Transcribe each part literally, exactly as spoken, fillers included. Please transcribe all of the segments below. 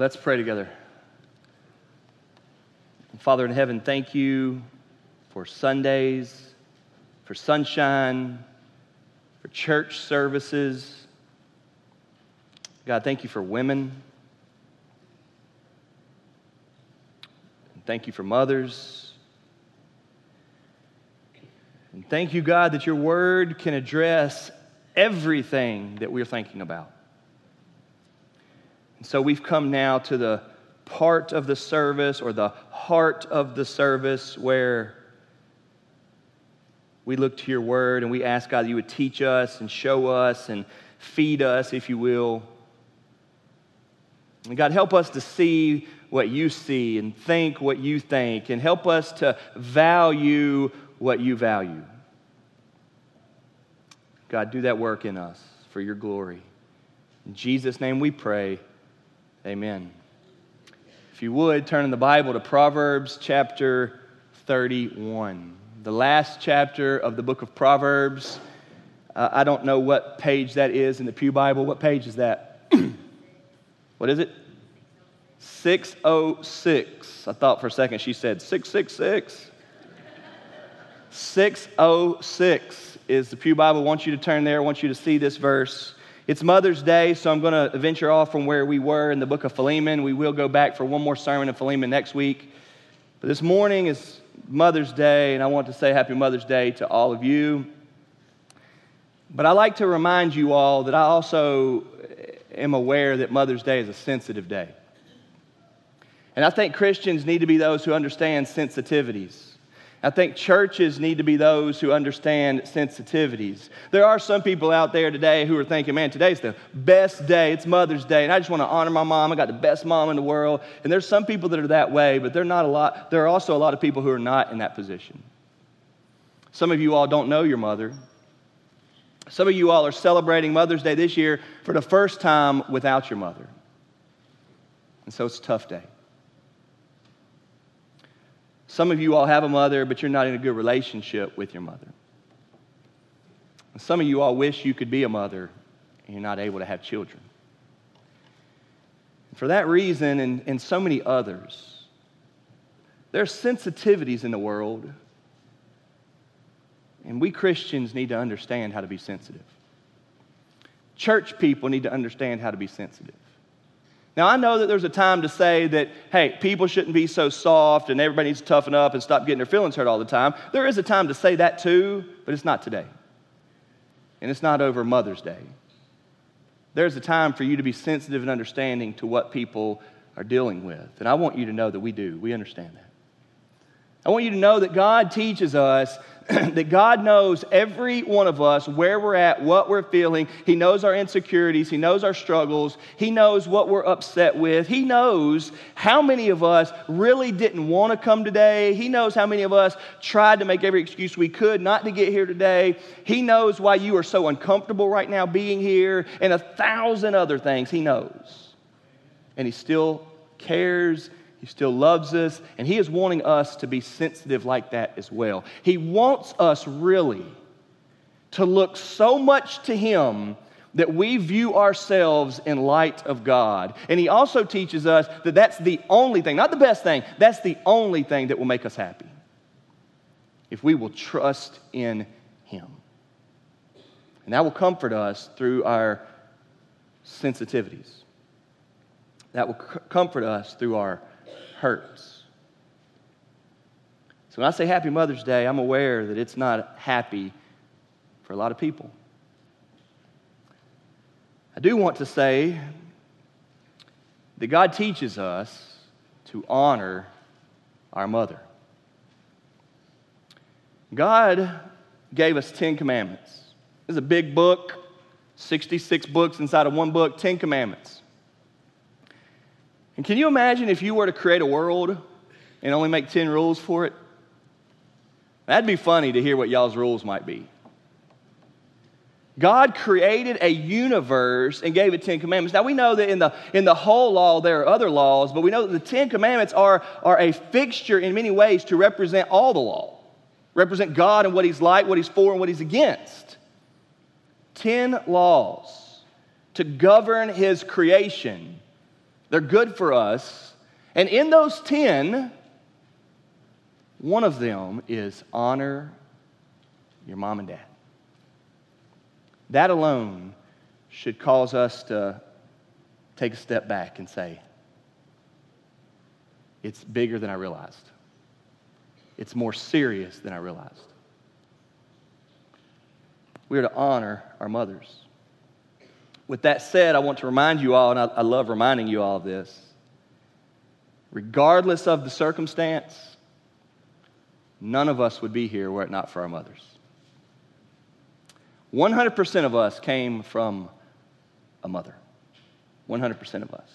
Let's pray together. Father in heaven, thank you for Sundays, for sunshine, for church services. God, thank you for women. And thank you for mothers. And thank you, God, that your word can address everything that we're thinking about. And so we've come now to the part of the service or the heart of the service where we look to your word and we ask, God, that you would teach us and show us and feed us, if you will. And God, help us to see what you see and think what you think, and help us to value what you value. God, do that work in us for your glory. In Jesus' name we pray. Amen. If you would, turn in the Bible to Proverbs chapter thirty-one, the last chapter of the book of Proverbs. Uh, I don't know what page that is in the Pew Bible. What page is that? What is it? six oh six. I thought for a second she said six six six. six oh six is the Pew Bible. I want you to turn there. I want you to see this verse. It's Mother's Day, so I'm going to venture off from where we were in the book of Philemon. We will go back for one more sermon in Philemon next week. But this morning is Mother's Day, and I want to say Happy Mother's Day to all of you. But I like to remind you all that I also am aware that Mother's Day is a sensitive day. And I think Christians need to be those who understand sensitivities. I think churches need to be those who understand sensitivities. There are some people out there today who are thinking, man, today's the best day. It's Mother's Day, and I just want to honor my mom. I got the best mom in the world. And there's some people that are that way, but they're not a lot. There are also a lot of people who are not in that position. Some of you all don't know your mother. Some of you all are celebrating Mother's Day this year for the first time without your mother. And so it's a tough day. Some of you all have a mother, but you're not in a good relationship with your mother. Some of you all wish you could be a mother, and you're not able to have children. For that reason, and, and so many others, there are sensitivities in the world, and we Christians need to understand how to be sensitive. Church people need to understand how to be sensitive. Now, I know that there's a time to say that, hey, people shouldn't be so soft and everybody needs to toughen up and stop getting their feelings hurt all the time. There is a time to say that too, but it's not today. And it's not over Mother's Day. There's a time for you to be sensitive and understanding to what people are dealing with. And I want you to know that we do. We understand that. I want you to know that God teaches us that God knows every one of us, where we're at, what we're feeling. He knows our insecurities. He knows our struggles. He knows what we're upset with. He knows how many of us really didn't want to come today. He knows how many of us tried to make every excuse we could not to get here today. He knows why you are so uncomfortable right now being here, and a thousand other things. He knows. And he still cares. He still loves us, and he is wanting us to be sensitive like that as well. He wants us really to look so much to him that we view ourselves in light of God. And he also teaches us that that's the only thing, not the best thing, that's the only thing that will make us happy, if we will trust in him. And that will comfort us through our sensitivities. That will c- comfort us through our hurts. So when I say Happy Mother's Day, I'm aware that it's not happy for a lot of people. I do want to say that God teaches us to honor our mother. God gave us Ten Commandments. This is a big book, sixty-six books inside of one book, Ten Commandments. And can you imagine if you were to create a world and only make ten rules for it? That'd be funny to hear what y'all's rules might be. God created a universe and gave it Ten Commandments. Now, we know that in the in the whole law there are other laws, but we know that the Ten Commandments are, are a fixture in many ways to represent all the law, represent God and what he's like, what he's for, and what he's against. Ten laws to govern his creation They're good for us. And in those ten, one of them is honor your mom and dad. That alone should cause us to take a step back and say, it's bigger than I realized. It's more serious than I realized. We are to honor our mothers. With that said, I want to remind you all, and I, I love reminding you all of this, regardless of the circumstance, none of us would be here were it not for our mothers. one hundred percent of us came from a mother. one hundred percent of us.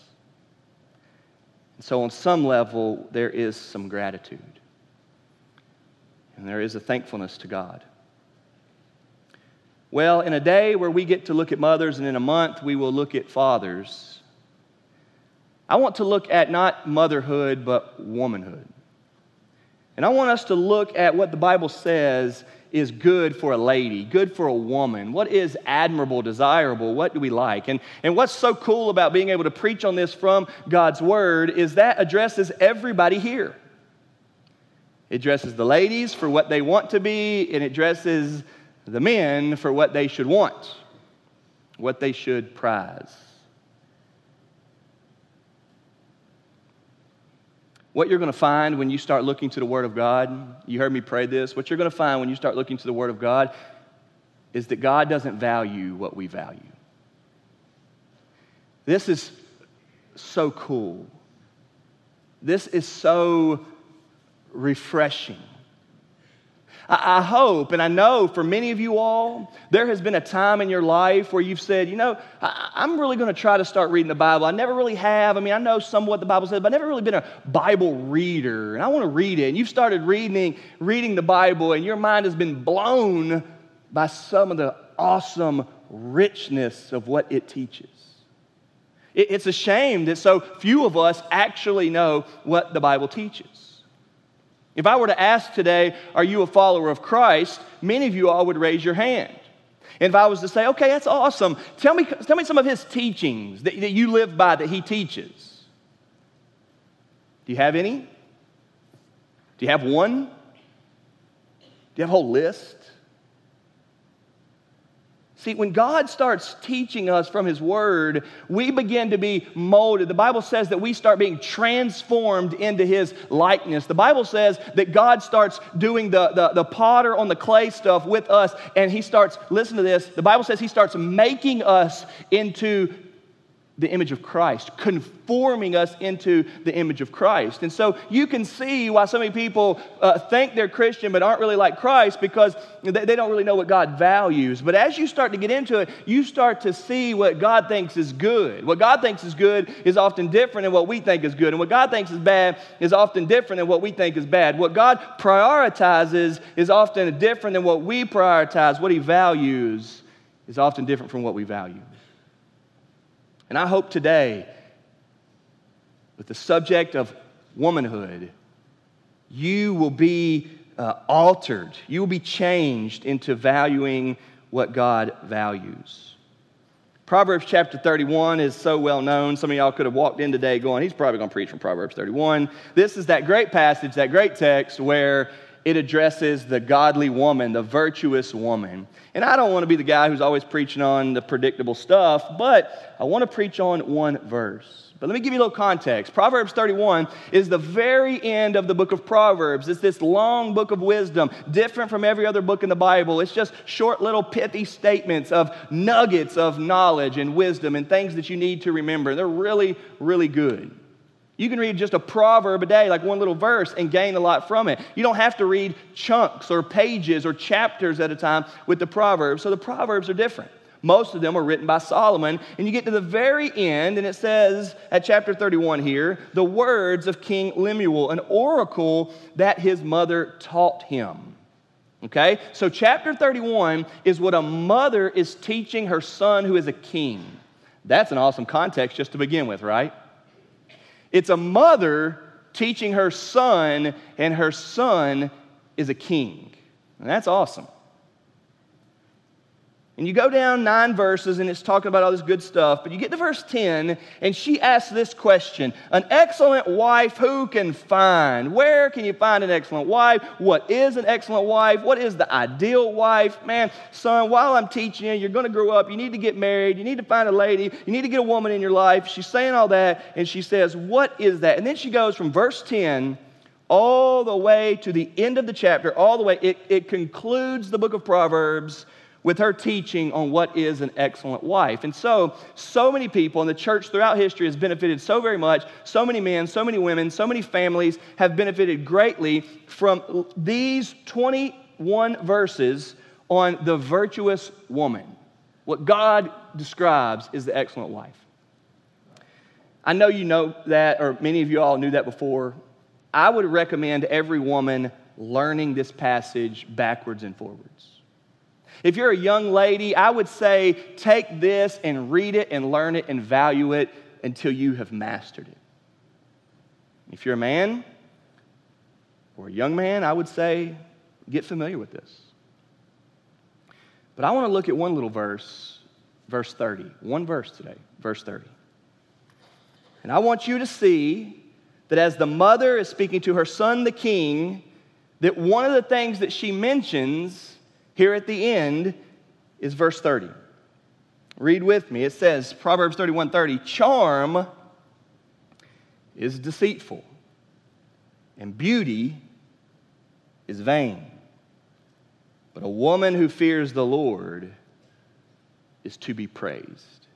And so on some level, there is some gratitude. And there is a thankfulness to God. Well, in a day where we get to look at mothers, and in a month we will look at fathers, I want to look at not motherhood, but womanhood. And I want us to look at what the Bible says is good for a lady, good for a woman. What is admirable, desirable? What do we like? And, and what's so cool about being able to preach on this from God's Word is that addresses everybody here. It addresses the ladies for what they want to be, and it addresses the men for what they should want, what they should prize. What you're going to find when you start looking to the Word of God, you heard me pray this, what you're going to find when you start looking to the Word of God is that God doesn't value what we value. This is so cool. This is so refreshing. I hope, and I know for many of you all, there has been a time in your life where you've said, you know, I, I'm really going to try to start reading the Bible. I never really have. I mean, I know somewhat the Bible says, but I've never really been a Bible reader, and I want to read it. And you've started reading, reading the Bible, and your mind has been blown by some of the awesome richness of what it teaches. It, it's a shame that so few of us actually know what the Bible teaches. If I were to ask today, are you a follower of Christ? Many of you all would raise your hand. And if I was to say, okay, that's awesome. Tell me, tell me some of his teachings that, that you live by that he teaches. Do you have any? Do you have one? Do you have a whole list? See, when God starts teaching us from his word, we begin to be molded. The Bible says that we start being transformed into his likeness. The Bible says that God starts doing the, the, the potter on the clay stuff with us, and he starts, listen to this, the Bible says he starts making us into the image of Christ, conforming us into the image of Christ. And so you can see why so many people uh, think they're Christian but aren't really like Christ, because they, they don't really know what God values. But as you start to get into it, you start to see what God thinks is good. What God thinks is good is often different than what we think is good. And what God thinks is bad is often different than what we think is bad. What God prioritizes is often different than what we prioritize. What he values is often different from what we value. And I hope today, with the subject of womanhood, you will be uh, altered. You will be changed into valuing what God values. Proverbs chapter thirty-one is so well known. Some of y'all could have walked in today going, he's probably going to preach from Proverbs thirty-one. This is that great passage, that great text where it addresses the godly woman, the virtuous woman. And I don't want to be the guy who's always preaching on the predictable stuff, but I want to preach on one verse. But let me give you a little context. Proverbs thirty-one is the very end of the book of Proverbs. It's this long book of wisdom, different from every other book in the Bible. It's just short little pithy statements of nuggets of knowledge and wisdom and things that you need to remember. They're really, really good. You can read just a proverb a day, like one little verse, and gain a lot from it. You don't have to read chunks or pages or chapters at a time with the Proverbs. So the Proverbs are different. Most of them are written by Solomon. And you get to the very end, and it says at chapter thirty-one here, the words of King Lemuel, an oracle that his mother taught him. Okay? So chapter thirty-one is what a mother is teaching her son who is a king. That's an awesome context just to begin with, right? It's a mother teaching her son, and her son is a king. And that's awesome. And you go down nine verses, and it's talking about all this good stuff. But you get to verse ten, and she asks this question, an excellent wife who can find? Where can you find an excellent wife? What is an excellent wife? What is the ideal wife? Man, son, while I'm teaching you, you're going to grow up. You need to get married. You need to find a lady. You need to get a woman in your life. She's saying all that, and she says, what is that? And then she goes from verse ten all the way to the end of the chapter, all the way. It, it concludes the book of Proverbs with her teaching on what is an excellent wife. And so, so many people in the church throughout history has benefited so very much. So many men, so many women, so many families have benefited greatly from these twenty-one verses on the virtuous woman. What God describes is the excellent wife. I know you know that, or many of you all knew that before. I would recommend every woman learning this passage backwards and forwards. If you're a young lady, I would say take this and read it and learn it and value it until you have mastered it. If you're a man or a young man, I would say get familiar with this. But I want to look at one little verse, verse thirty. One verse today, verse thirty. And I want you to see that as the mother is speaking to her son, the king, that one of the things that she mentions here at the end is verse thirty. Read with me. It says, Proverbs thirty-one thirty, charm is deceitful, and beauty is vain. But a woman who fears the Lord is to be praised.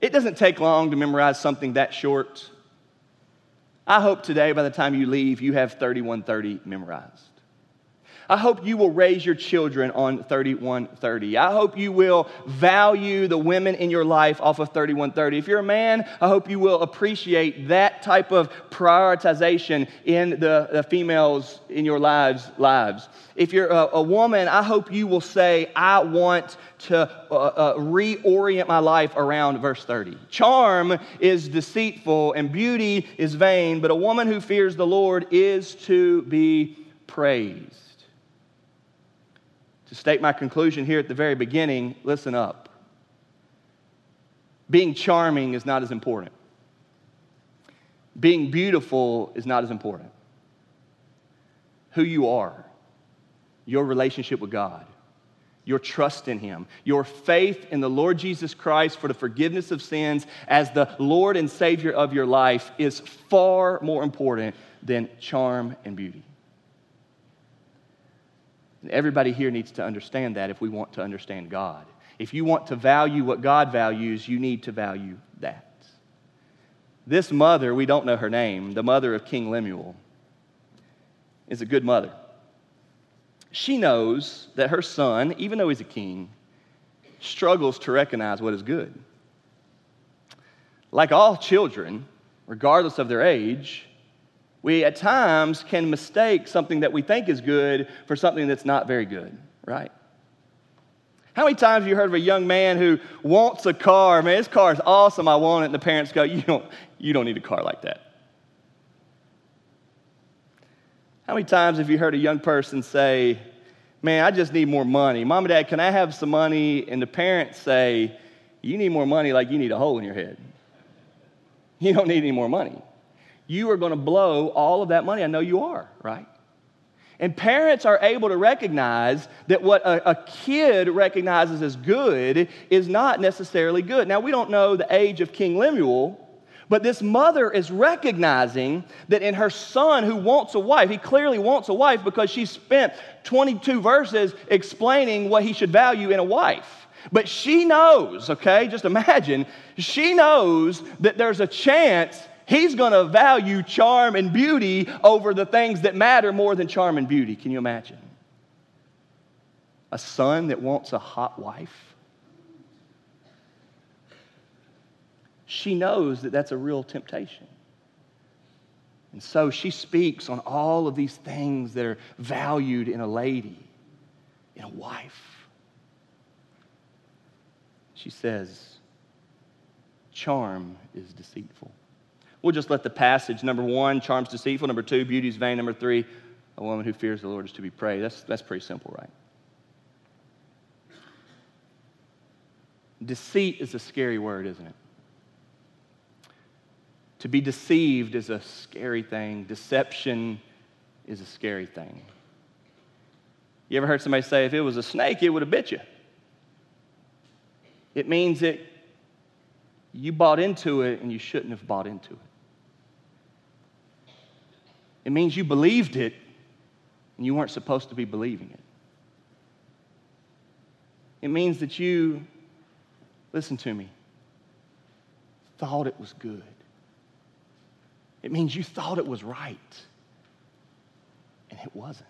It doesn't take long to memorize something that short. I hope today, by the time you leave, you have thirty-one thirty memorized. I hope you will raise your children on thirty-one thirty. I hope you will value the women in your life off of thirty-one thirty. If you're a man, I hope you will appreciate that type of prioritization in the, the females in your lives. lives. If you're a, a woman, I hope you will say, I want to uh, uh, reorient my life around verse thirty. Charm is deceitful and beauty is vain, but a woman who fears the Lord is to be praised. To state my conclusion here at the very beginning, listen up. Being charming is not as important. Being beautiful is not as important. Who you are, your relationship with God, your trust in Him, your faith in the Lord Jesus Christ for the forgiveness of sins as the Lord and Savior of your life is far more important than charm and beauty. And everybody here needs to understand that if we want to understand God. If you want to value what God values, you need to value that. This mother, we don't know her name, the mother of King Lemuel, is a good mother. She knows that her son, even though he's a king, struggles to recognize what is good. Like all children, regardless of their age, we at times can mistake something that we think is good for something that's not very good, right? How many times have you heard of a young man who wants a car? Man, this car is awesome, I want it. And the parents go, you don't, you don't need a car like that. How many times have you heard a young person say, man, I just need more money. Mom and Dad, can I have some money? And the parents say, you need more money like you need a hole in your head. You don't need any more money. You are going to blow all of that money. I know you are, right? And parents are able to recognize that what a, a kid recognizes as good is not necessarily good. Now, we don't know the age of King Lemuel, but this mother is recognizing that in her son who wants a wife, he clearly wants a wife because she spent twenty-two verses explaining what he should value in a wife. But she knows, okay, just imagine, she knows that there's a chance he's going to value charm and beauty over the things that matter more than charm and beauty. Can you imagine? A son that wants a hot wife. She knows that that's a real temptation. And so she speaks on all of these things that are valued in a lady, in a wife. She says, charm is deceitful. We'll just let the passage, number one, charm's deceitful. Number two, beauty's vain. Number three, a woman who fears the Lord is to be praised. That's, that's pretty simple, right? Deceit is a scary word, isn't it? To be deceived is a scary thing. Deception is a scary thing. You ever heard somebody say, if it was a snake, it would have bit you? It means that you bought into it and you shouldn't have bought into it. It means you believed it and you weren't supposed to be believing it. It means that you, listen to me, thought it was good. It means you thought it was right, and it wasn't.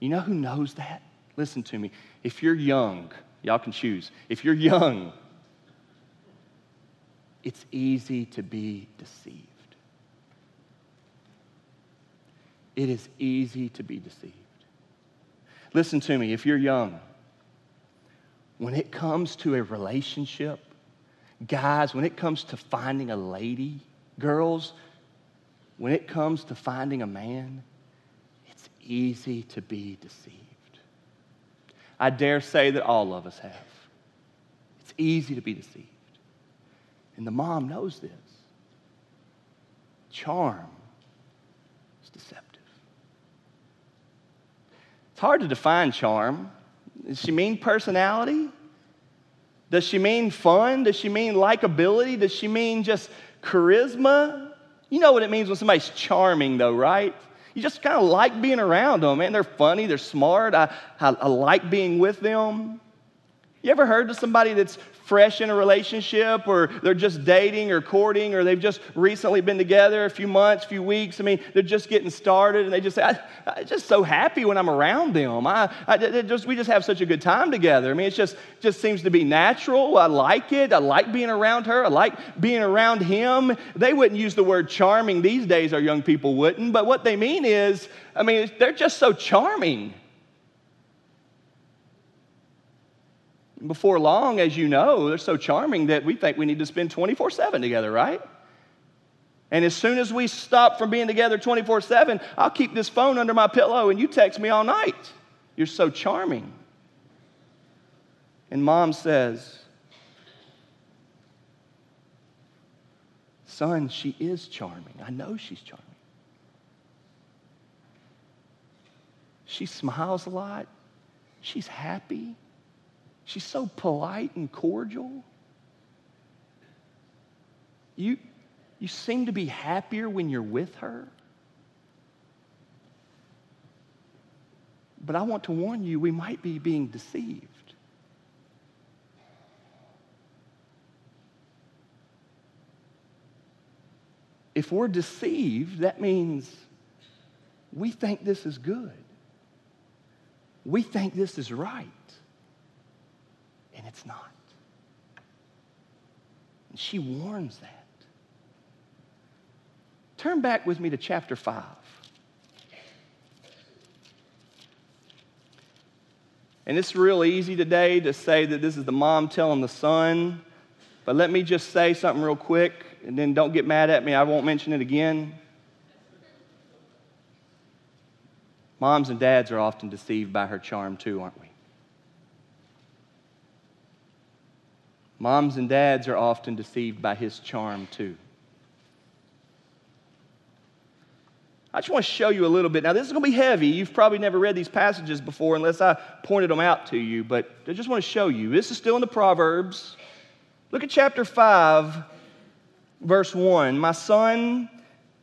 You know who knows that? Listen to me. If you're young, y'all can choose. If you're young, it's easy to be deceived. It is easy to be deceived. Listen to me. If you're young, when it comes to a relationship, guys, when it comes to finding a lady, girls, when it comes to finding a man, it's easy to be deceived. I dare say that all of us have. It's easy to be deceived. And the mom knows this. Charm is deceptive. It's hard to define charm. Does she mean personality? Does she mean fun? Does she mean likability? Does she mean just charisma? You know what it means when somebody's charming, though, right? You just kind of like being around them, man. They're funny. They're smart. I, I, I like being with them. You ever heard of somebody that's fresh in a relationship, or they're just dating or courting, or they've just recently been together a few months, few weeks? I mean, they're just getting started, and they just say, I, I'm just so happy when I'm around them. I, I just we just have such a good time together. I mean, it just, just seems to be natural. I like it. I like being around her. I like being around him. They wouldn't use the word charming these days, our young people wouldn't, but what they mean is, I mean, they're just so charming. Before long, as you know, they're so charming that we think we need to spend twenty-four seven together, right? And as soon as we stop from being together twenty-four seven, I'll keep this phone under my pillow and you text me all night. You're so charming. And mom says, son, she is charming. I know she's charming. She smiles a lot. She's happy. She's so polite and cordial. You, you seem to be happier when you're with her. But I want to warn you, we might be being deceived. If we're deceived, that means we think this is good. We think this is right. And it's not. And she warns that. Turn back with me to chapter five. And it's real easy today to say that this is the mom telling the son. But let me just say something real quick, and then don't get mad at me. I won't mention it again. Moms and dads are often deceived by her charm too, aren't we? Moms and dads are often deceived by his charm too. I just want to show you a little bit. Now, this is going to be heavy. You've probably never read these passages before unless I pointed them out to you, but I just want to show you. This is still in the Proverbs. Look at chapter five, verse one. My son,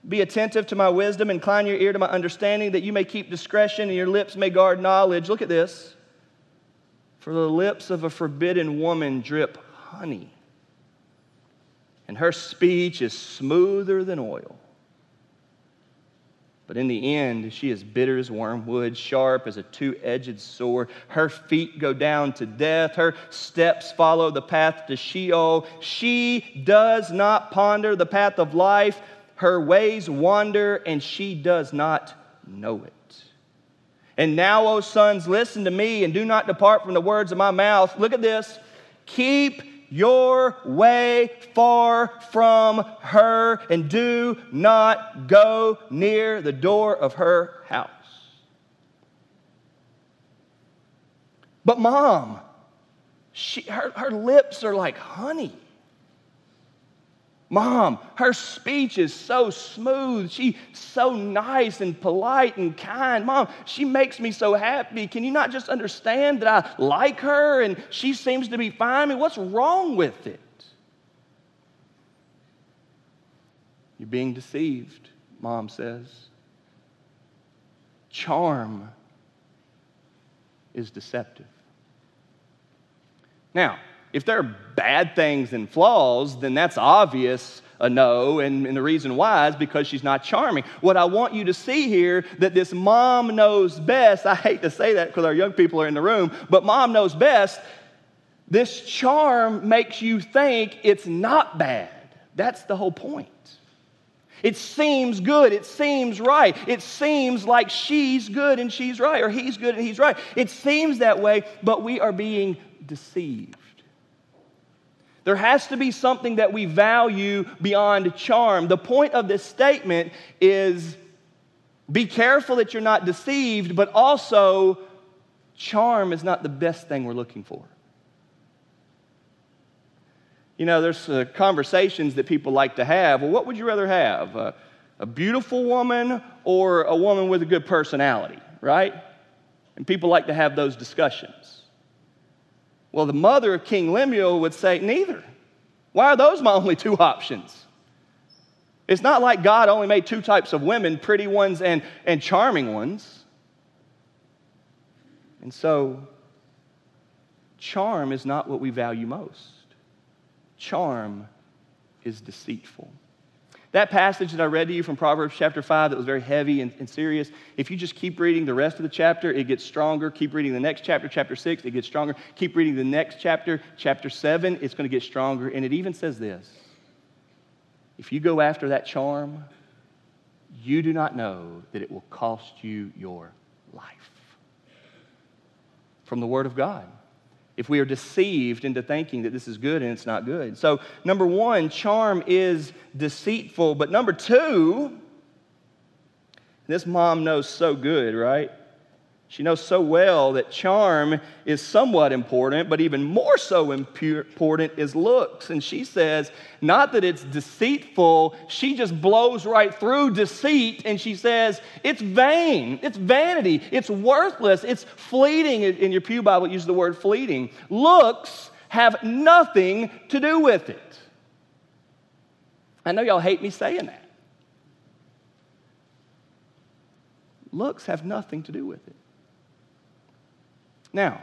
be attentive to my wisdom, incline your ear to my understanding, that you may keep discretion and your lips may guard knowledge. Look at this. For the lips of a forbidden woman drip honey, and her speech is smoother than oil. But in the end, she is bitter as wormwood, sharp as a two-edged sword. Her feet go down to death. Her steps follow the path to Sheol. She does not ponder the path of life. Her ways wander, and she does not know it. And now, O sons, listen to me and do not depart from the words of my mouth. Look at this. Keep your way far from her and do not go near the door of her house. But mom, She, her, her lips are like honey. Mom, her speech is so smooth. She's so nice and polite and kind. Mom, she makes me so happy. Can you not just understand that I like her and she seems to be fine? I mean, what's wrong with it? You're being deceived, Mom says. Charm is deceptive. Now, if there are bad things and flaws, then that's obvious a no, and, and the reason why is because she's not charming. What I want you to see here, that this mom knows best, I hate to say that because our young people are in the room, but mom knows best, this charm makes you think it's not bad. That's the whole point. It seems good, it seems right, it seems like she's good and she's right, or he's good and he's right. It seems that way, but we are being deceived. There has to be something that we value beyond charm. The point of this statement is be careful that you're not deceived, but also charm is not the best thing we're looking for. You know, there's uh, conversations that people like to have. Well, what would you rather have, a, a beautiful woman or a woman with a good personality, right? And people like to have those discussions. Well, the mother of King Lemuel would say, neither. Why are those my only two options? It's not like God only made two types of women, pretty ones and, and charming ones. And so, charm is not what we value most. Charm is deceitful. That passage that I read to you from Proverbs chapter five that was very heavy and, and serious, if you just keep reading the rest of the chapter, it gets stronger. Keep reading the next chapter, chapter six, it gets stronger. Keep reading the next chapter, chapter seven, it's going to get stronger. And it even says this, if you go after that charm, you do not know that it will cost you your life. From the Word of God. If we are deceived into thinking that this is good and it's not good. So, number one, charm is deceitful. But number two, this mom knows so good, right? She knows so well that charm is somewhat important, but even more so important is looks. And she says, not that it's deceitful, she just blows right through deceit, and she says, it's vain, it's vanity, it's worthless, it's fleeting. In your pew Bible, it uses the word fleeting. Looks have nothing to do with it. I know y'all hate me saying that. Looks have nothing to do with it. Now,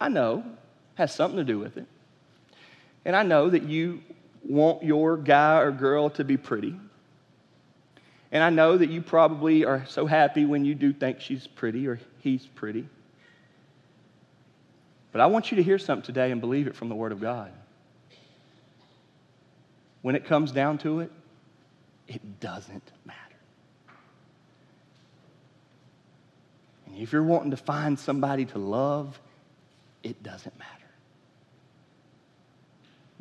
I know it has something to do with it. And I know that you want your guy or girl to be pretty. And I know that you probably are so happy when you do think she's pretty or he's pretty. But I want you to hear something today and believe it from the Word of God. When it comes down to it, it doesn't matter. If you're wanting to find somebody to love, it doesn't matter.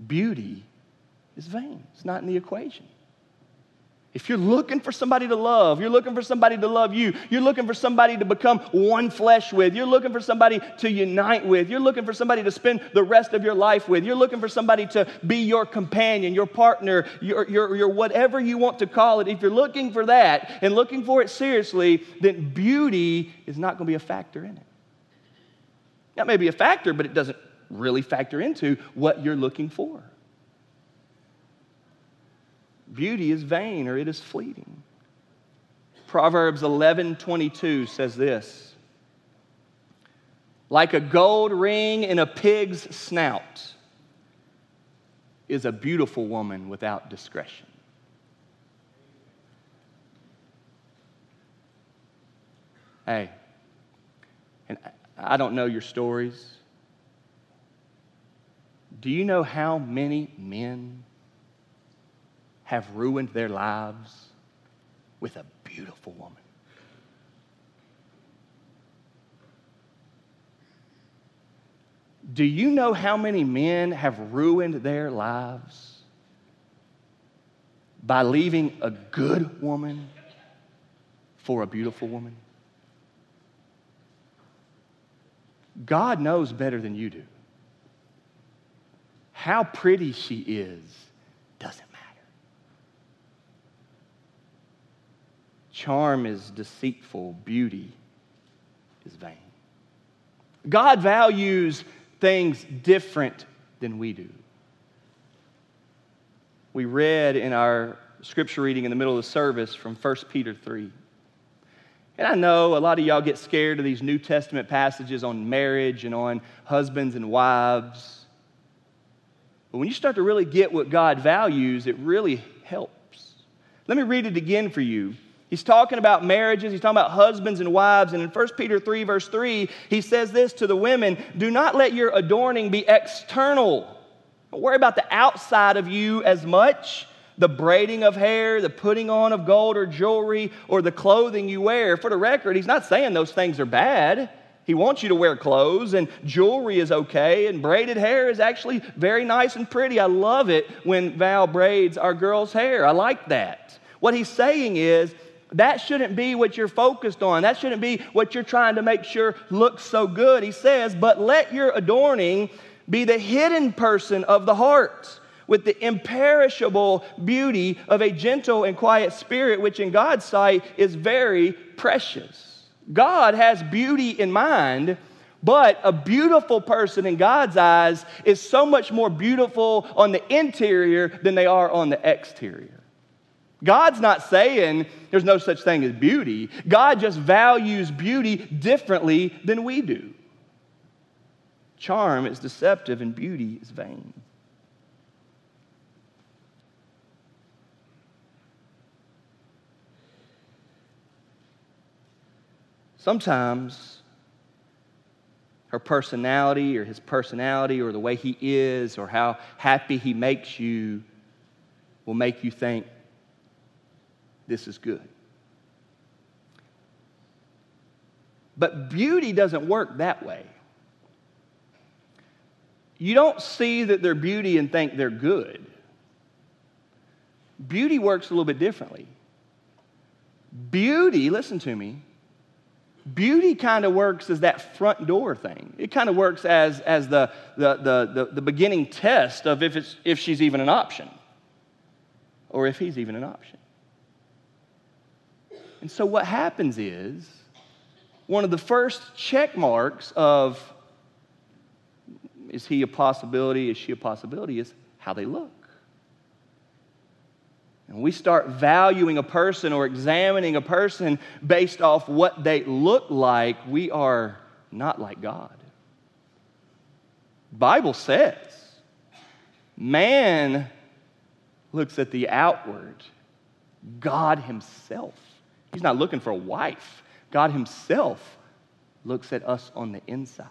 Beauty is vain. It's not in the equation. If you're looking for somebody to love, you're looking for somebody to love you, you're looking for somebody to become one flesh with, you're looking for somebody to unite with, you're looking for somebody to spend the rest of your life with, you're looking for somebody to be your companion, your partner, your, your, your whatever you want to call it, if you're looking for that and looking for it seriously, then beauty is not going to be a factor in it. That may be a factor, but it doesn't really factor into what you're looking for. Beauty is vain, or it is fleeting. Proverbs eleven twenty-two says this, like a gold ring in a pig's snout is a beautiful woman without discretion. Hey, and I don't know your stories. Do you know how many men have ruined their lives with a beautiful woman? Do you know how many men have ruined their lives by leaving a good woman for a beautiful woman? God knows better than you do. How pretty she is doesn't matter. Charm is deceitful. Beauty is vain. God values things different than we do. We read in our scripture reading in the middle of the service from First Peter three. And I know a lot of y'all get scared of these New Testament passages on marriage and on husbands and wives. But when you start to really get what God values, it really helps. Let me read it again for you. He's talking about marriages. He's talking about husbands and wives. And in First Peter three, verse three, he says this to the women, do not let your adorning be external. Don't worry about the outside of you as much. The braiding of hair, the putting on of gold or jewelry, or the clothing you wear. For the record, he's not saying those things are bad. He wants you to wear clothes, and jewelry is okay, and braided hair is actually very nice and pretty. I love it when Val braids our girls' hair. I like that. What he's saying is that shouldn't be what you're focused on. That shouldn't be what you're trying to make sure looks so good. He says, but let your adorning be the hidden person of the heart, with the imperishable beauty of a gentle and quiet spirit, which in God's sight is very precious. God has beauty in mind, but a beautiful person in God's eyes is so much more beautiful on the interior than they are on the exterior. God's not saying there's no such thing as beauty. God just values beauty differently than we do. Charm is deceptive and beauty is vain. Sometimes her personality or his personality or the way he is or how happy he makes you will make you think this is good. But beauty doesn't work that way. You don't see that they're beauty and think they're good. Beauty works a little bit differently. Beauty, listen to me, beauty kind of works as that front door thing. It kind of works as as the the, the the the beginning test of if it's if she's even an option, or if he's even an option. And so what happens is one of the first check marks of is he a possibility, is she a possibility, is how they look. And we start valuing a person or examining a person based off what they look like. We are not like God. The Bible says, man looks at the outward. God himself, he's not looking for a wife. God himself looks at us on the inside.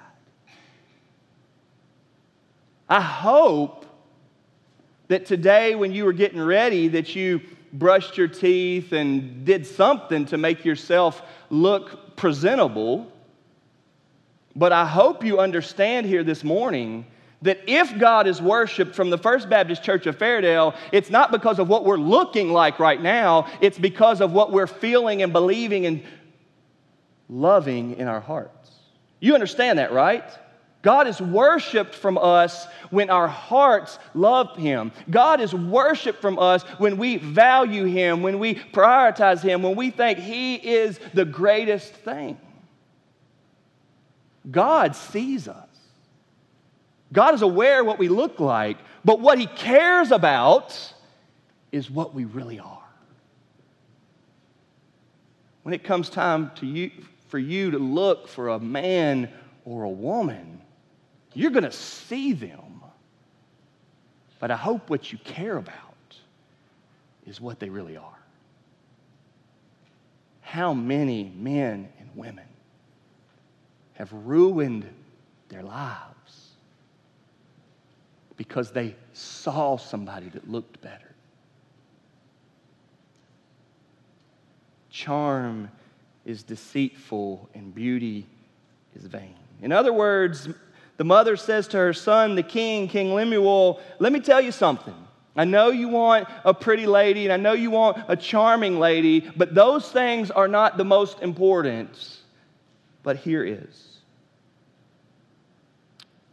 I hope that today when you were getting ready that you brushed your teeth and did something to make yourself look presentable. But I hope you understand here this morning that if God is worshiped from the First Baptist Church of Fairdale, it's not because of what we're looking like right now. It's because of what we're feeling and believing and loving in our hearts. You understand that, right? God is worshiped from us when our hearts love him. God is worshiped from us when we value him, when we prioritize him, when we think he is the greatest thing. God sees us. God is aware of what we look like, but what he cares about is what we really are. When it comes time to you, for you to look for a man or a woman, you're going to see them, but I hope what you care about is what they really are. How many men and women have ruined their lives because they saw somebody that looked better? Charm is deceitful and beauty is vain. In other words, the mother says to her son, the king, King Lemuel, let me tell you something. I know you want a pretty lady, and I know you want a charming lady, but those things are not the most important. But here is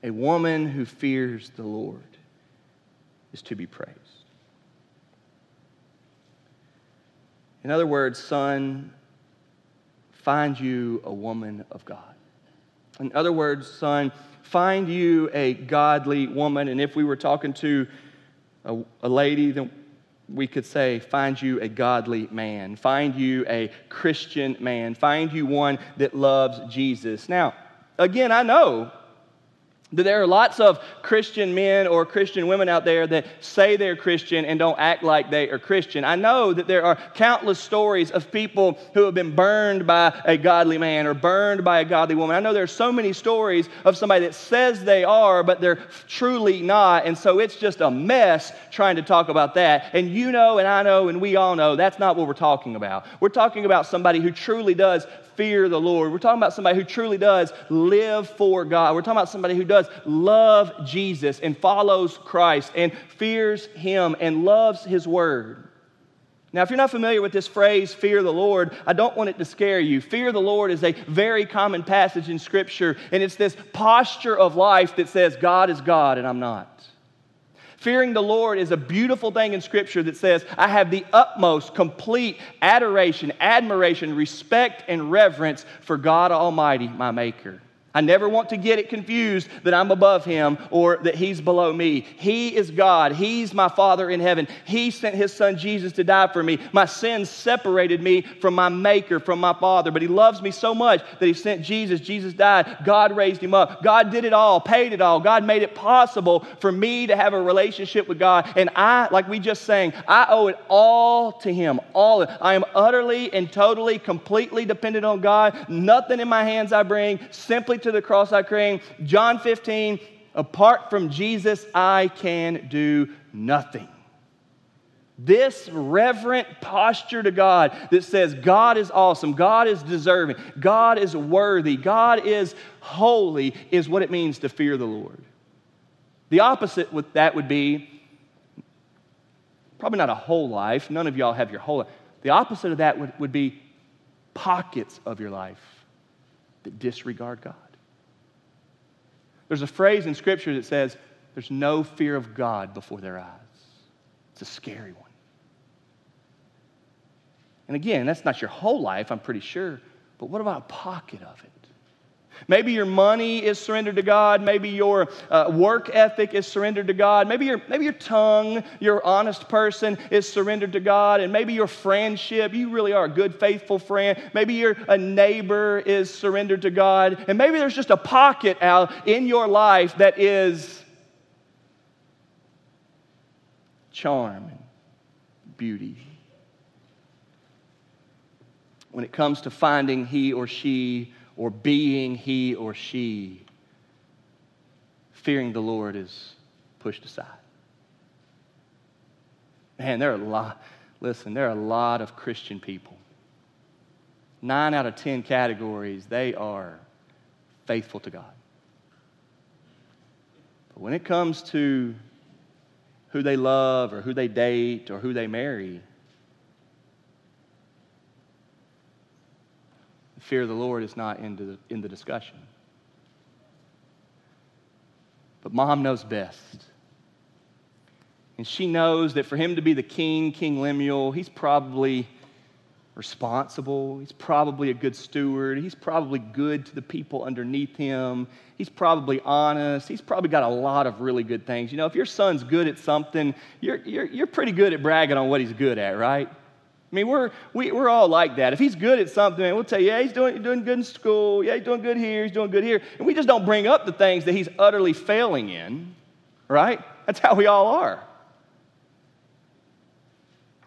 a woman who fears the Lord is to be praised. In other words, son, find you a woman of God. In other words, son, find you a godly woman. And if we were talking to a, a lady, then we could say, find you a godly man. Find you a Christian man. Find you one that loves Jesus. Now, again, I know that there are lots of Christian men or Christian women out there that say they're Christian and don't act like they are Christian. I know that there are countless stories of people who have been burned by a godly man or burned by a godly woman. I know there are so many stories of somebody that says they are, but they're truly not. And so it's just a mess trying to talk about that. And you know, and I know, and we all know that's not what we're talking about. We're talking about somebody who truly does fear the Lord. We're talking about somebody who truly does live for God. We're talking about somebody who does love Jesus and follows Christ and fears Him and loves His Word. Now, if you're not familiar with this phrase, fear the Lord, I don't want it to scare you. Fear the Lord is a very common passage in Scripture, and it's this posture of life that says, God is God and I'm not. Fearing the Lord is a beautiful thing in Scripture that says, I have the utmost, complete adoration, admiration, respect, and reverence for God Almighty, my Maker. I never want to get it confused that I'm above Him or that He's below me. He is God. He's my Father in heaven. He sent His Son Jesus to die for me. My sins separated me from my Maker, from my Father. But He loves me so much that He sent Jesus. Jesus died. God raised Him up. God did it all, paid it all. God made it possible for me to have a relationship with God. And I, like we just sang, I owe it all to Him. All of it. I am utterly and totally, completely dependent on God. Nothing in my hands I bring. Simply to the cross I cling. John fifteen, apart from Jesus, I can do nothing. This reverent posture to God that says God is awesome, God is deserving, God is worthy, God is holy is what it means to fear the Lord. The opposite with that would be probably not a whole life. None of y'all have your whole life. The opposite of that would, would be pockets of your life that disregard God. There's a phrase in Scripture that says, there's no fear of God before their eyes. It's a scary one. And again, that's not your whole life, I'm pretty sure, but what about a pocket of it? Maybe your money is surrendered to God. Maybe your uh, work ethic is surrendered to God. Maybe your, maybe your tongue, your honest person is surrendered to God. And maybe your friendship, you really are a good, faithful friend. Maybe your a neighbor is surrendered to God. And maybe there's just a pocket out in your life that is charm and beauty. When it comes to finding he or she or being he or she, fearing the Lord is pushed aside. Man, there are a lot, listen, there are a lot of Christian people. Nine out of ten categories, they are faithful to God. But when it comes to who they love or who they date or who they marry, fear of the Lord is not in the, in the discussion. But mom knows best. And she knows that for him to be the king, King Lemuel, he's probably responsible. He's probably a good steward. He's probably good to the people underneath him. He's probably honest. He's probably got a lot of really good things. You know, if your son's good at something, you're, you're, you're pretty good at bragging on what he's good at, right? I mean, we're, we, we're all like that. If he's good at something, we'll tell you, yeah, he's doing, doing good in school. Yeah, he's doing good here. He's doing good here. And we just don't bring up the things that he's utterly failing in, right? That's how we all are.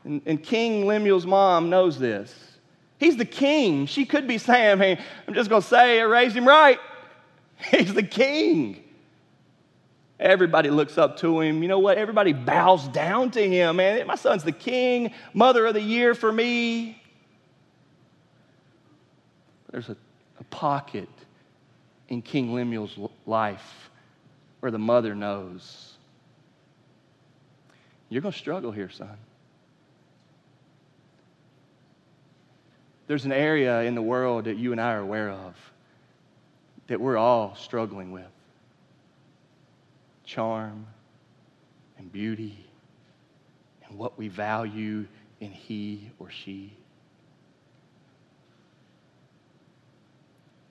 And, and King Lemuel's mom knows this. He's the king. She could be saying, I mean, I'm just going to say I raised him right. He's the king. Everybody looks up to him. You know what? Everybody bows down to him, man. My son's the king, mother of the year for me. There's a, a pocket in King Lemuel's life where the mother knows, you're going to struggle here, son. There's an area in the world that you and I are aware of that we're all struggling with. Charm and beauty and what we value in he or she.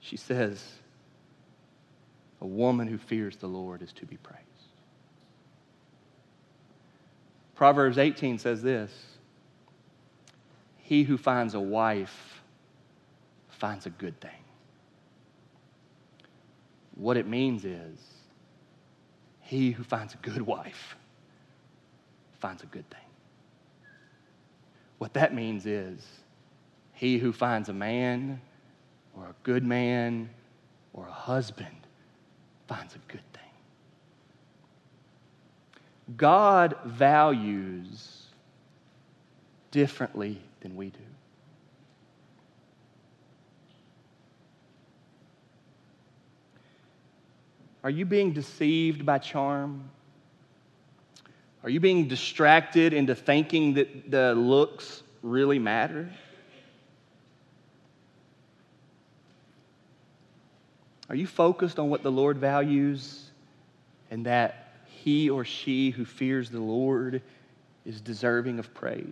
She says, a woman who fears the Lord is to be praised. Proverbs eighteen says this, he who finds a wife finds a good thing. What it means is, he who finds a good wife finds a good thing. What that means is, he who finds a man or a good man or a husband finds a good thing. God values differently than we do. Are you being deceived by charm? Are you being distracted into thinking that the looks really matter? Are you focused on what the Lord values and that he or she who fears the Lord is deserving of praise?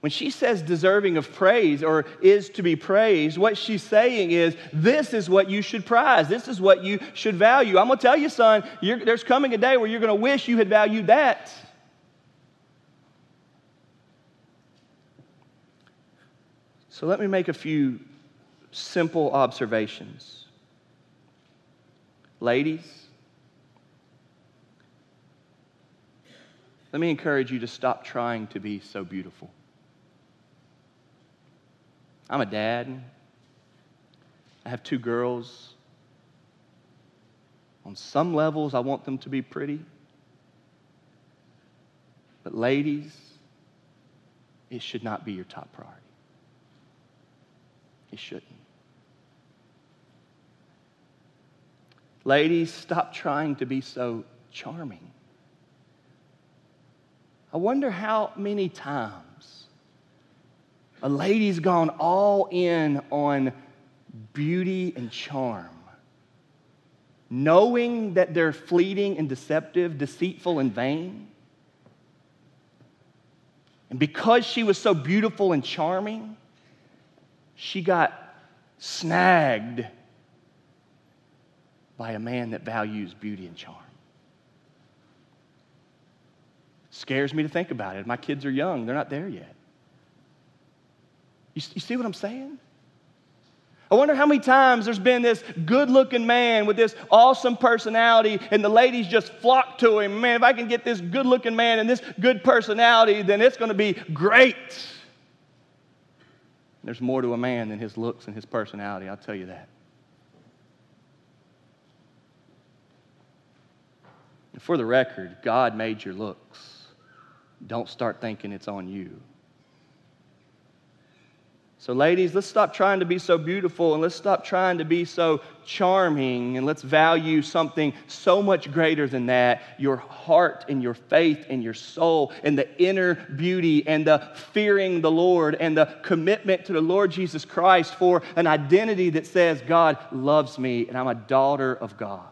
When she says deserving of praise or is to be praised, what she's saying is, this is what you should prize. This is what you should value. I'm going to tell you, son, you're, there's coming a day where you're going to wish you had valued that. So let me make a few simple observations. Ladies, let me encourage you to stop trying to be so beautiful. I'm a dad. I have two girls. On some levels, I want them to be pretty. But ladies, it should not be your top priority. It shouldn't. Ladies, stop trying to be so charming. I wonder how many times a lady's gone all in on beauty and charm, knowing that they're fleeting and deceptive, deceitful and vain. And because she was so beautiful and charming, she got snagged by a man that values beauty and charm. Scares me to think about it. My kids are young. They're not there yet. You see what I'm saying? I wonder how many times there's been this good-looking man with this awesome personality, and the ladies just flock to him. Man, if I can get this good-looking man and this good personality, then it's going to be great. And there's more to a man than his looks and his personality, I'll tell you that. And for the record, God made your looks. Don't start thinking it's on you. So ladies, let's stop trying to be so beautiful and let's stop trying to be so charming and let's value something so much greater than that, your heart and your faith and your soul and the inner beauty and the fearing the Lord and the commitment to the Lord Jesus Christ for an identity that says God loves me and I'm a daughter of God.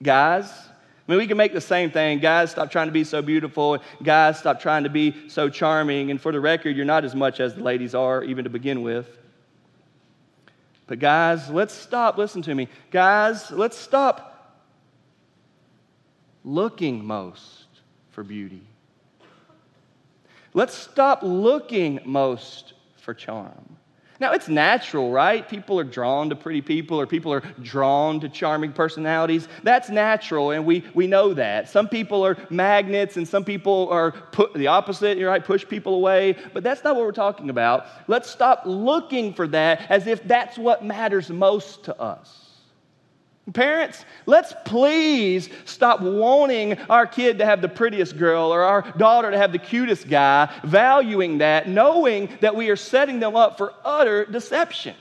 Guys, I mean, we can make the same thing. Guys, stop trying to be so beautiful. Guys, stop trying to be so charming. And for the record, you're not as much as the ladies are, even to begin with. But guys, let's stop. Listen to me. Guys, let's stop looking most for beauty. Let's stop looking most for charm. Now, it's natural, right? People are drawn to pretty people or people are drawn to charming personalities. That's natural, and we, we know that. Some people are magnets and some people are put the opposite, right? Push people away, but that's not what we're talking about. Let's stop looking for that as if that's what matters most to us. Parents, let's please stop wanting our kid to have the prettiest girl or our daughter to have the cutest guy, valuing that, knowing that we are setting them up for utter deception.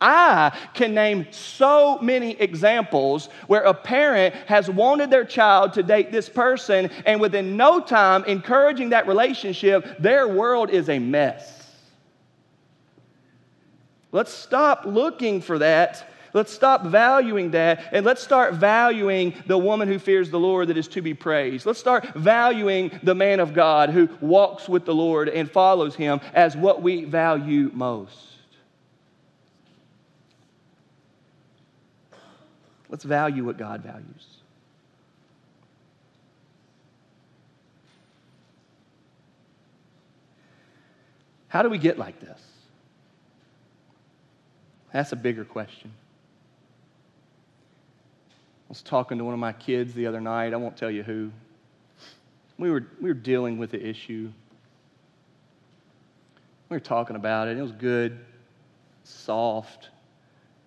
I can name so many examples where a parent has wanted their child to date this person, and within no time, encouraging that relationship, their world is a mess. Let's stop looking for that. Let's stop valuing that, and let's start valuing the woman who fears the Lord that is to be praised. Let's start valuing the man of God who walks with the Lord and follows him as what we value most. Let's value what God values. How do we get like this? That's a bigger question. I was talking to one of my kids the other night. I won't tell you who. We were we were dealing with the issue. We were talking about it. It was good, soft,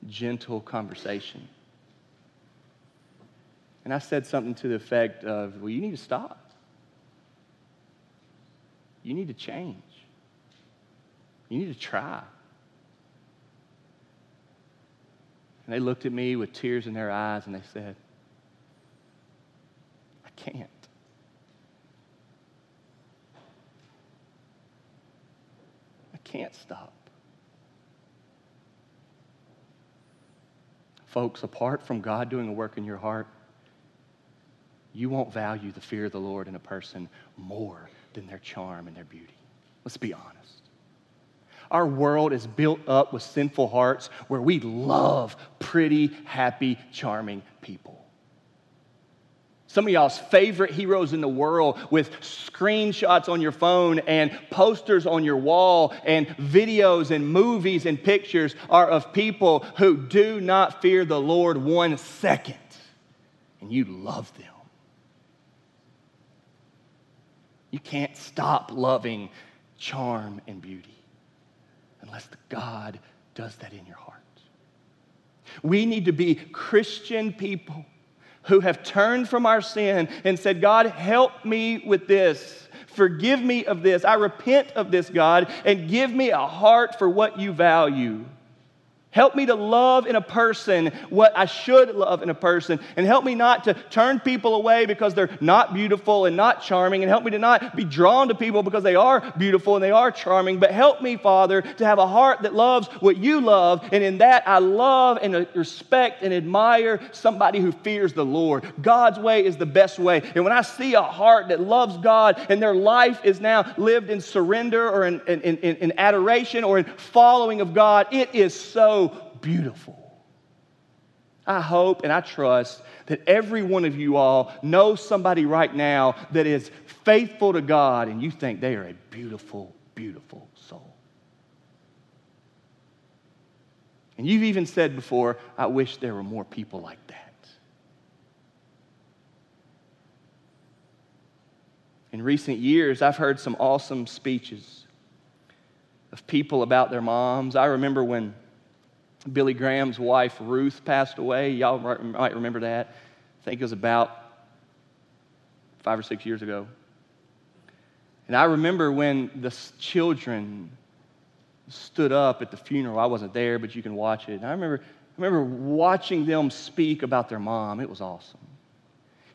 gentle conversation. And I said something to the effect of, well, you need to stop. You need to change. You need to try. And they looked at me with tears in their eyes and they said, I can't. I can't stop. Folks, apart from God doing a work in your heart, you won't value the fear of the Lord in a person more than their charm and their beauty. Let's be honest. Our world is built up with sinful hearts where we love pretty, happy, charming people. Some of y'all's favorite heroes in the world with screenshots on your phone and posters on your wall and videos and movies and pictures are of people who do not fear the Lord one second. And you love them. You can't stop loving charm and beauty unless God does that in your heart. We need to be Christian people who have turned from our sin and said, God, help me with this. Forgive me of this. I repent of this, God, and give me a heart for what you value. Help me to love in a person what I should love in a person, and help me not to turn people away because they're not beautiful and not charming, and help me to not be drawn to people because they are beautiful and they are charming, but help me, Father, to have a heart that loves what you love, and in that I love and respect and admire somebody who fears the Lord. God's way is the best way, and when I see a heart that loves God and their life is now lived in surrender or in, in, in, in adoration or in following of God, it is so beautiful. I hope and I trust that every one of you all knows somebody right now that is faithful to God and you think they are a beautiful, beautiful soul. And you've even said before, I wish there were more people like that. In recent years, I've heard some awesome speeches of people about their moms. I remember when Billy Graham's wife, Ruth, passed away. Y'all might remember that. I think it was about five or six years ago. And I remember when the children stood up at the funeral. I wasn't there, but you can watch it. And I remember, I remember watching them speak about their mom. It was awesome.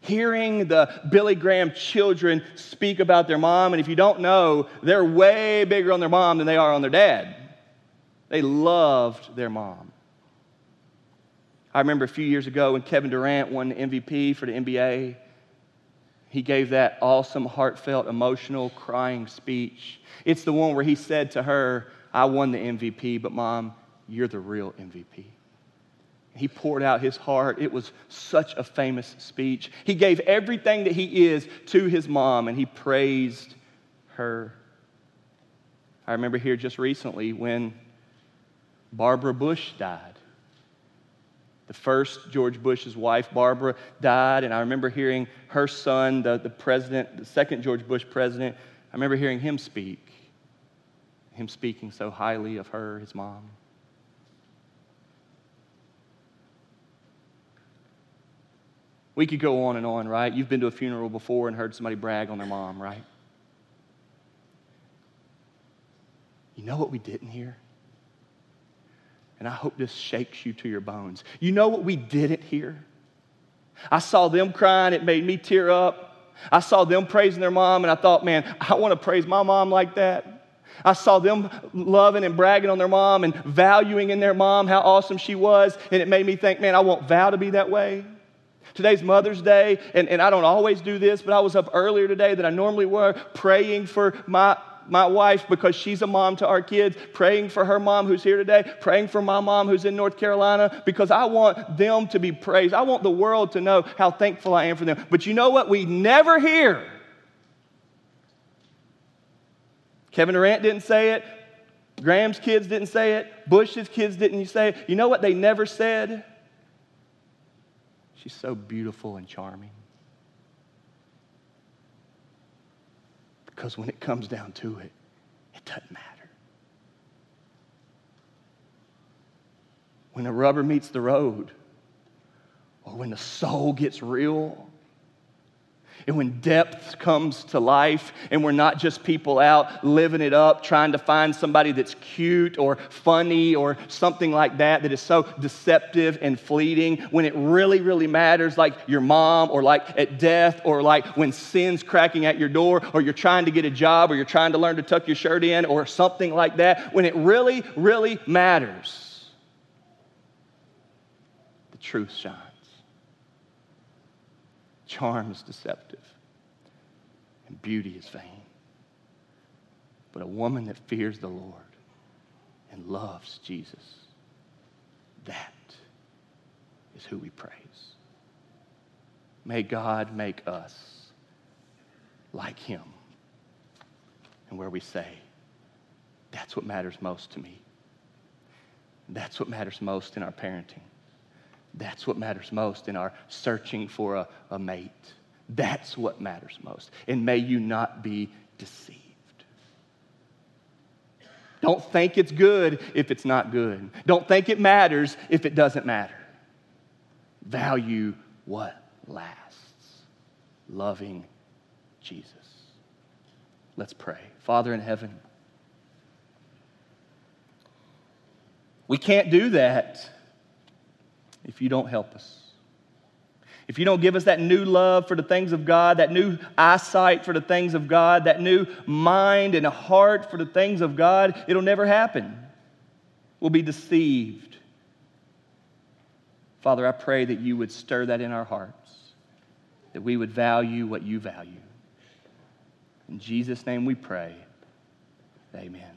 Hearing the Billy Graham children speak about their mom. And if you don't know, they're way bigger on their mom than they are on their dad. They loved their mom. I remember a few years ago when Kevin Durant won the M V P for the N B A. He gave that awesome, heartfelt, emotional, crying speech. It's the one where he said to her, I won the M V P, but Mom, you're the real M V P. He poured out his heart. It was such a famous speech. He gave everything that he is to his mom, and he praised her. I remember here just recently when Barbara Bush died. The first George Bush's wife, Barbara, died, and I remember hearing her son, the, the president, the second George Bush president, I remember hearing him speak, him speaking so highly of her, his mom. We could go on and on, right? You've been to a funeral before and heard somebody brag on their mom, right? You know what we didn't hear? And I hope this shakes you to your bones. You know what we didn't hear? I saw them crying. It made me tear up. I saw them praising their mom, and I thought, man, I want to praise my mom like that. I saw them loving and bragging on their mom and valuing in their mom how awesome she was, and it made me think, man, I want Val to be that way. Today's Mother's Day, and, and I don't always do this, but I was up earlier today than I normally were, praying for my my wife because she's a mom to our kids, praying for her mom who's here today, praying for my mom who's in North Carolina, because I want them to be praised. I want the world to know how thankful I am for them. But you know what? We never hear. Kevin Durant didn't say it. Graham's kids didn't say it. Bush's kids didn't say it. You know what they never said? She's so beautiful and charming. Because when it comes down to it, it doesn't matter. When the rubber meets the road, or when the soul gets real, and when depth comes to life, and we're not just people out living it up, trying to find somebody that's cute or funny or something like that that is so deceptive and fleeting. When it really, really matters, like your mom or like at death or like when sin's cracking at your door or you're trying to get a job or you're trying to learn to tuck your shirt in or something like that. When it really, really matters, the truth shines. Charm is deceptive, and beauty is vain. But a woman that fears the Lord and loves Jesus, that is who we praise. May God make us like him. And where we say, that's what matters most to me. That's what matters most in our parenting. That's what matters most in our searching for a, a mate. That's what matters most. And may you not be deceived. Don't think it's good if it's not good. Don't think it matters if it doesn't matter. Value what lasts. Loving Jesus. Let's pray. Father in heaven, we can't do that if you don't help us. If you don't give us that new love for the things of God, that new eyesight for the things of God, that new mind and heart for the things of God, it'll never happen. We'll be deceived. Father, I pray that you would stir that in our hearts, that we would value what you value. In Jesus' name we pray. Amen.